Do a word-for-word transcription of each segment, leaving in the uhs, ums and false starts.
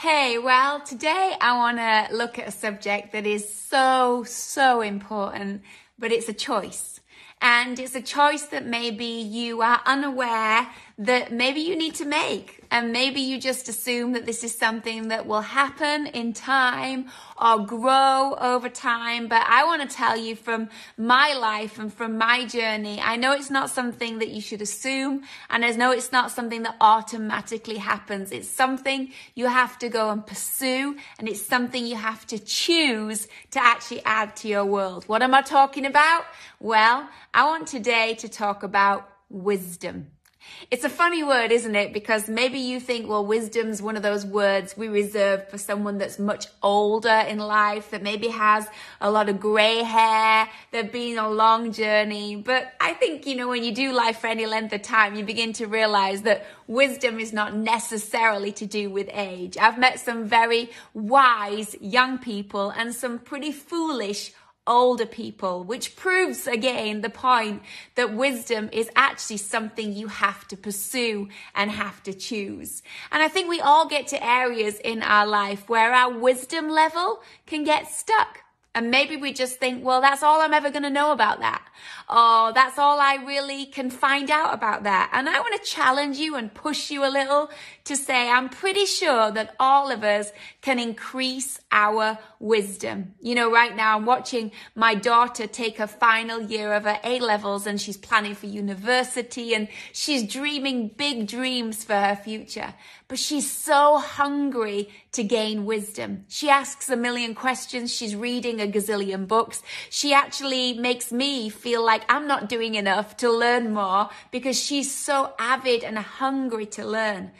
Hey, well, today I want to look at a subject that is so, so important, but it's a choice. And it's a choice that maybe you are unaware that maybe you need to make. And maybe you just assume that this is something that will happen in time or grow over time. But I want to tell you from my life and from my journey, I know it's not something that you should assume. And I know it's not something that automatically happens. It's something you have to go and pursue. And it's something you have to choose to actually add to your world. What am I talking about? Well, I want today to talk about wisdom. It's a funny word, isn't it? Because maybe you think, well, wisdom's one of those words we reserve for someone that's much older in life, that maybe has a lot of gray hair, they've been on a long journey. But I think, you know, when you do life for any length of time, you begin to realize that wisdom is not necessarily to do with age. I've met some very wise young people and some pretty foolish older people, which proves again the point that wisdom is actually something you have to pursue and have to choose. And I think we all get to areas in our life where our wisdom level can get stuck. And maybe we just think, well, that's all I'm ever going to know about that. Or that's all I really can find out about that. And I want to challenge you and push you a little to say, I'm pretty sure that all of us can increase our wisdom. You know, right now I'm watching my daughter take her final year of her A levels and she's planning for university and she's dreaming big dreams for her future. But she's so hungry to gain wisdom. She asks a million questions. She's reading a gazillion books. She actually makes me feel like I'm not doing enough to learn more because she's so avid and hungry to learn.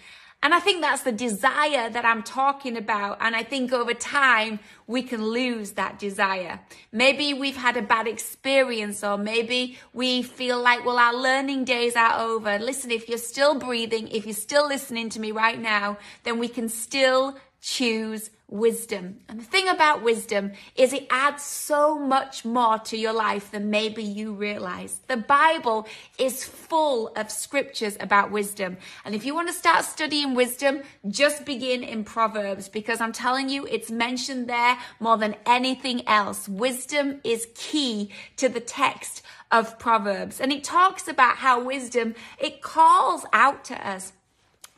And I think that's the desire that I'm talking about. And I think over time, we can lose that desire. Maybe we've had a bad experience, or maybe we feel like, well, our learning days are over. Listen, if you're still breathing, if you're still listening to me right now, then we can still choose wisdom. And the thing about wisdom is it adds so much more to your life than maybe you realize. The Bible is full of scriptures about wisdom. And if you want to start studying wisdom, just begin in Proverbs, because I'm telling you, it's mentioned there more than anything else. Wisdom is key to the text of Proverbs. And it talks about how wisdom, it calls out to us.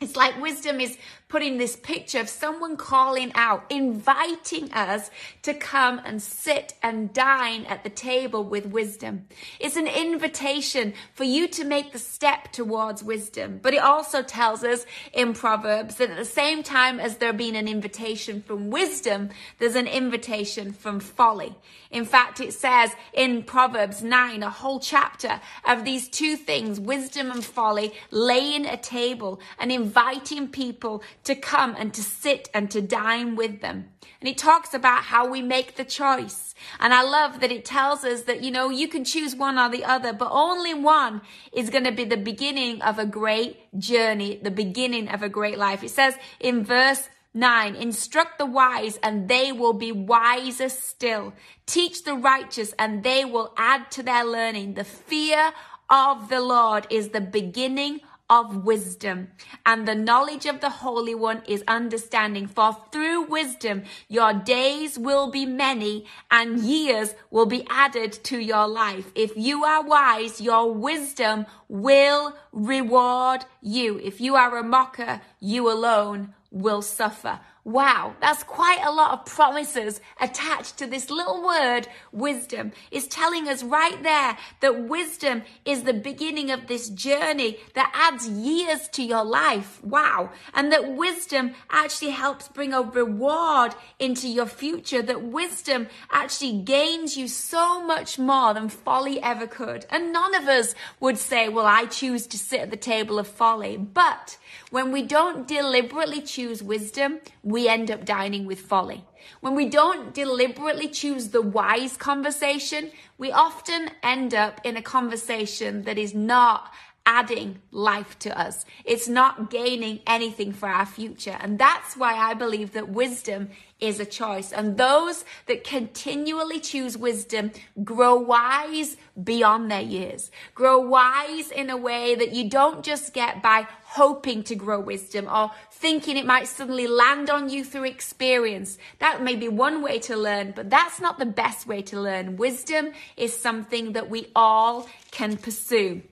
It's like wisdom is putting this picture of someone calling out, inviting us to come and sit and dine at the table with wisdom. It's an invitation for you to make the step towards wisdom. But it also tells us in Proverbs that at the same time as there being an invitation from wisdom, there's an invitation from folly. In fact, it says in Proverbs nine, a whole chapter of these two things, wisdom and folly, laying a table and inviting inviting people to come and to sit and to dine with them. And it talks about how we make the choice. And I love that it tells us that, you know, you can choose one or the other, but only one is going to be the beginning of a great journey, the beginning of a great life. It says in verse nine, instruct the wise and they will be wiser still. Teach the righteous and they will add to their learning. The fear of the Lord is the beginning of of wisdom, and the knowledge of the Holy One is understanding. For through wisdom your days will be many, and years will be added to your life. If you are wise, your wisdom will reward you. If you are a mocker, you alone will suffer. Wow, that's quite a lot of promises attached to this little word, wisdom. It's telling us right there that wisdom is the beginning of this journey that adds years to your life. Wow. And that wisdom actually helps bring a reward into your future, that wisdom actually gains you so much more than folly ever could. And none of us would say, well, I choose to sit at the table of folly. But when we don't deliberately choose wisdom, we end up dining with folly. When we don't deliberately choose the wise conversation, we often end up in a conversation that is not adding life to us. It's not gaining anything for our future. And that's why I believe that wisdom is a choice. And those that continually choose wisdom grow wise beyond their years. Grow wise in a way that you don't just get by hoping to grow wisdom or thinking it might suddenly land on you through experience. That may be one way to learn, but that's not the best way to learn. Wisdom is something that we all can pursue.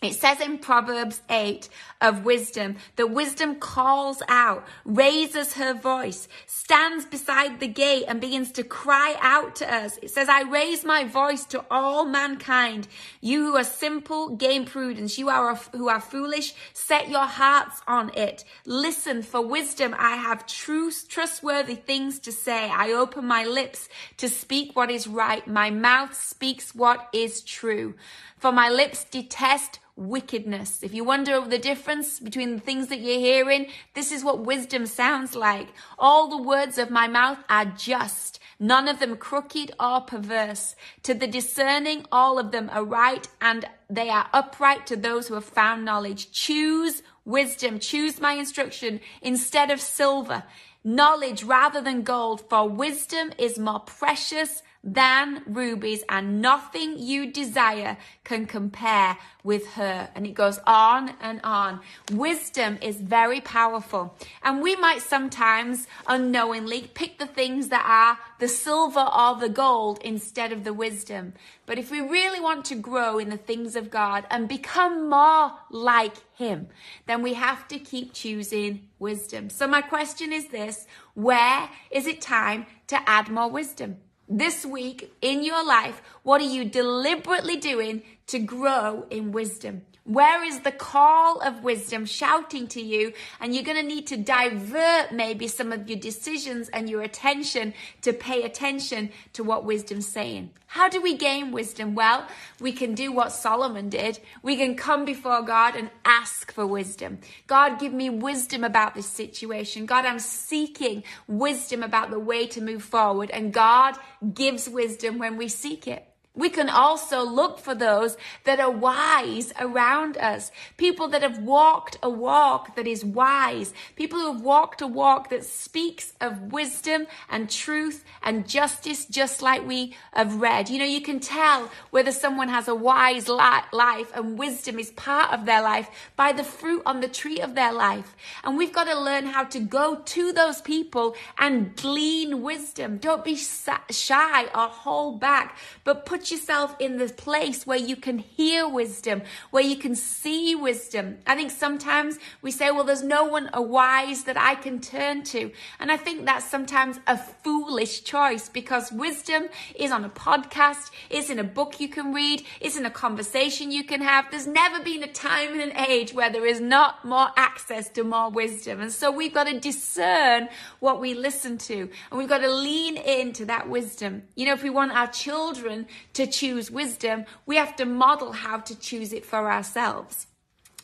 It says in Proverbs eight of wisdom, that wisdom calls out, raises her voice, stands beside the gate and begins to cry out to us. It says, I raise my voice to all mankind. You who are simple, gain prudence. You are who are foolish, set your hearts on it. Listen for wisdom. I have true, trustworthy things to say. I open my lips to speak what is right. My mouth speaks what is true. For my lips detest wickedness. If you wonder the difference between the things that you're hearing, this is what wisdom sounds like. All the words of my mouth are just, none of them crooked or perverse. To the discerning, all of them are right, and they are upright to those who have found knowledge. Choose wisdom, choose my instruction instead of silver, knowledge rather than gold, for wisdom is more precious than rubies, and nothing you desire can compare with her. And it goes on and on. Wisdom is very powerful, and we might sometimes unknowingly pick the things that are the silver or the gold instead of the wisdom. But if we really want to grow in the things of God and become more like him, then we have to keep choosing wisdom. So my question is this: where is it time to add more wisdom? This week in your life, what are you deliberately doing to grow in wisdom? Where is the call of wisdom shouting to you? And you're going to need to divert maybe some of your decisions and your attention to pay attention to what wisdom's saying. How do we gain wisdom? Well, we can do what Solomon did. We can come before God and ask for wisdom. God, give me wisdom about this situation. God, I'm seeking wisdom about the way to move forward. And God gives wisdom when we seek it. We can also look for those that are wise around us, people that have walked a walk that is wise, people who have walked a walk that speaks of wisdom and truth and justice, just like we have read. You know, you can tell whether someone has a wise life and wisdom is part of their life by the fruit on the tree of their life. And we've got to learn how to go to those people and glean wisdom. Don't be shy or hold back, but put yourself in the place where you can hear wisdom, where you can see wisdom. I think sometimes we say, well, there's no one a wise that I can turn to. And I think that's sometimes a foolish choice, because wisdom is on a podcast, it's in a book you can read, it's in a conversation you can have. There's never been a time and an age where there is not more access to more wisdom. And so we've got to discern what we listen to, and we've got to lean into that wisdom. You know, if we want our children to to choose wisdom, we have to model how to choose it for ourselves.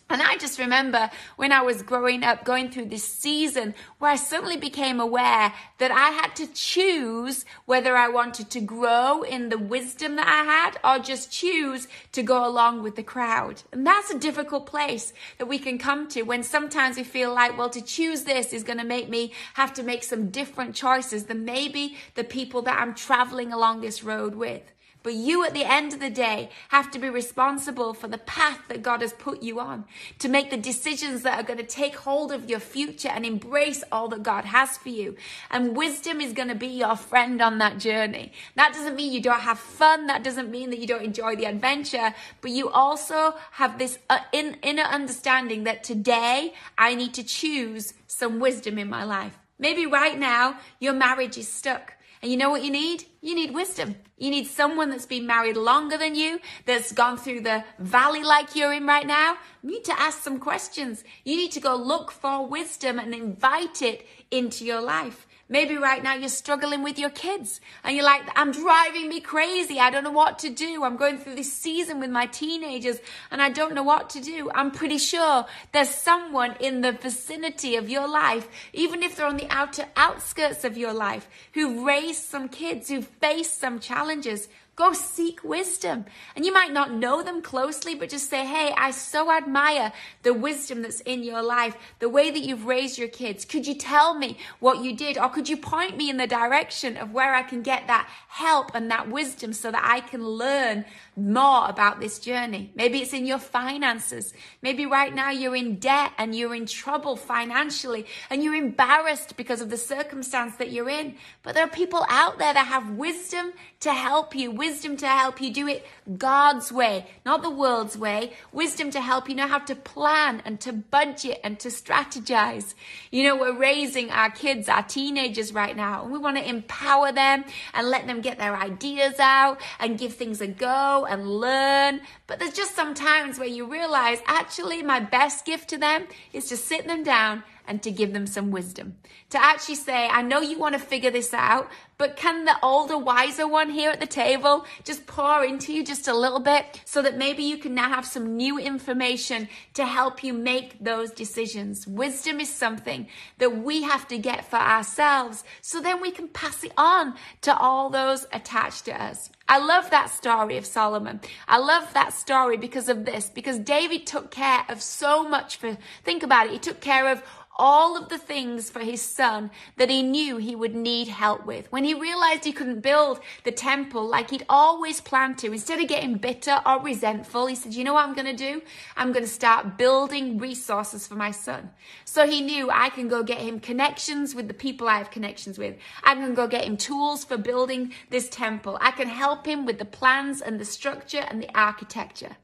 And I just remember when I was growing up, going through this season where I suddenly became aware that I had to choose whether I wanted to grow in the wisdom that I had or just choose to go along with the crowd. And that's a difficult place that we can come to when sometimes we feel like, well, to choose this is going to make me have to make some different choices than maybe the people that I'm traveling along this road with. But you, at the end of the day, have to be responsible for the path that God has put you on, to make the decisions that are going to take hold of your future and embrace all that God has for you. And wisdom is going to be your friend on that journey. That doesn't mean you don't have fun. That doesn't mean that you don't enjoy the adventure. But you also have this inner understanding that today I need to choose some wisdom in my life. Maybe right now your marriage is stuck. And you know what you need? You need wisdom. You need someone that's been married longer than you, that's gone through the valley like you're in right now. You need to ask some questions. You need to go look for wisdom and invite it into your life. Maybe right now you're struggling with your kids and you're like, I'm driving me crazy. I don't know what to do. I'm going through this season with my teenagers and I don't know what to do. I'm pretty sure there's someone in the vicinity of your life, even if they're on the outer outskirts of your life, who've raised some kids, who've faced some challenges. Go seek wisdom. And you might not know them closely, but just say, hey, I so admire the wisdom that's in your life, the way that you've raised your kids. Could you tell me what you did? Or could you point me in the direction of where I can get that help and that wisdom so that I can learn more about this journey? Maybe it's in your finances. Maybe right now you're in debt and you're in trouble financially and you're embarrassed because of the circumstance that you're in. But there are people out there that have wisdom to help you. Wisdom to help you do it God's way, not the world's way. Wisdom to help you know how to plan and to budget and to strategize. You know, we're raising our kids, our teenagers right now, and we want to empower them and let them get their ideas out and give things a go and learn. But there's just some times where you realize, actually, my best gift to them is to sit them down and to give them some wisdom. To actually say, I know you want to figure this out, but can the older, wiser one here at the table just pour into you just a little bit so that maybe you can now have some new information to help you make those decisions? Wisdom is something that we have to get for ourselves so then we can pass it on to all those attached to us. I love that story of Solomon. I love that story because of this, because David took care of so much for, think about it, he took care of all of the things for his son that he knew he would need help with. When he realized he couldn't build the temple like he'd always planned to, instead of getting bitter or resentful, he said, you know what I'm going to do? I'm going to start building resources for my son. So he knew I can go get him connections with the people I have connections with. I can go get him tools for building this temple. I can help him with the plans and the structure and the architecture.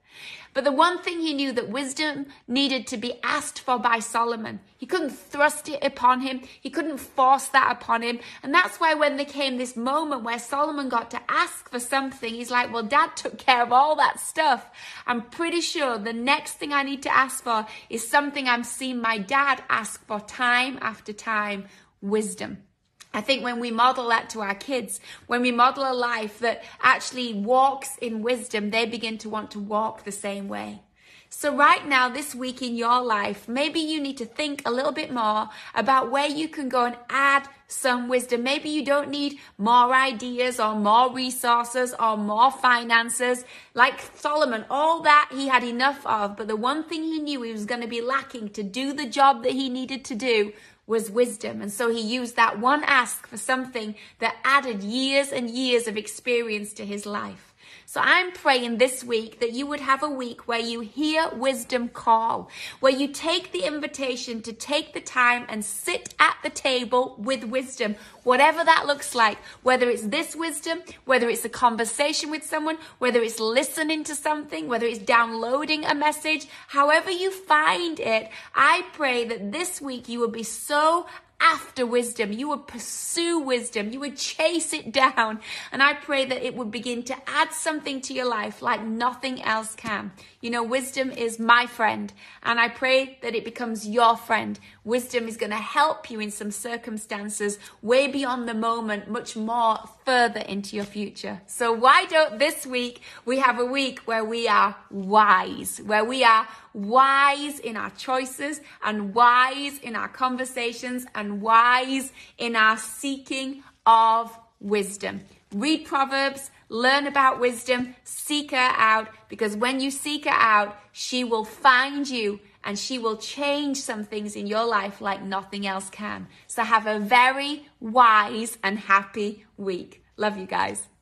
But the one thing he knew that wisdom needed to be asked for by Solomon, he couldn't thrust it upon him. He couldn't force that upon him. And that's why when there came this moment where Solomon got to ask for something, he's like, well, Dad took care of all that stuff. I'm pretty sure the next thing I need to ask for is something I'm seeing my dad ask for time after time, wisdom. I think when we model that to our kids, when we model a life that actually walks in wisdom, they begin to want to walk the same way. So right now, this week in your life, maybe you need to think a little bit more about where you can go and add some wisdom. Maybe you don't need more ideas or more resources or more finances. Like Solomon, all that he had enough of, but the one thing he knew he was going to be lacking to do the job that he needed to do was wisdom. And so he used that one ask for something that added years and years of experience to his life. So I'm praying this week that you would have a week where you hear wisdom call, where you take the invitation to take the time and sit at the table with wisdom, whatever that looks like, whether it's this wisdom, whether it's a conversation with someone, whether it's listening to something, whether it's downloading a message, however you find it, I pray that this week you will be so after wisdom, you would pursue wisdom, you would chase it down. And I pray that it would begin to add something to your life like nothing else can. You know, wisdom is my friend, and I pray that it becomes your friend. Wisdom is going to help you in some circumstances way beyond the moment, much more further into your future. So why don't this week we have a week where we are wise, where we are wise in our choices and wise in our conversations and wise in our seeking of wisdom. Read Proverbs, learn about wisdom, seek her out, because when you seek her out, she will find you and she will change some things in your life like nothing else can. So have a very wise and happy week. Love you guys.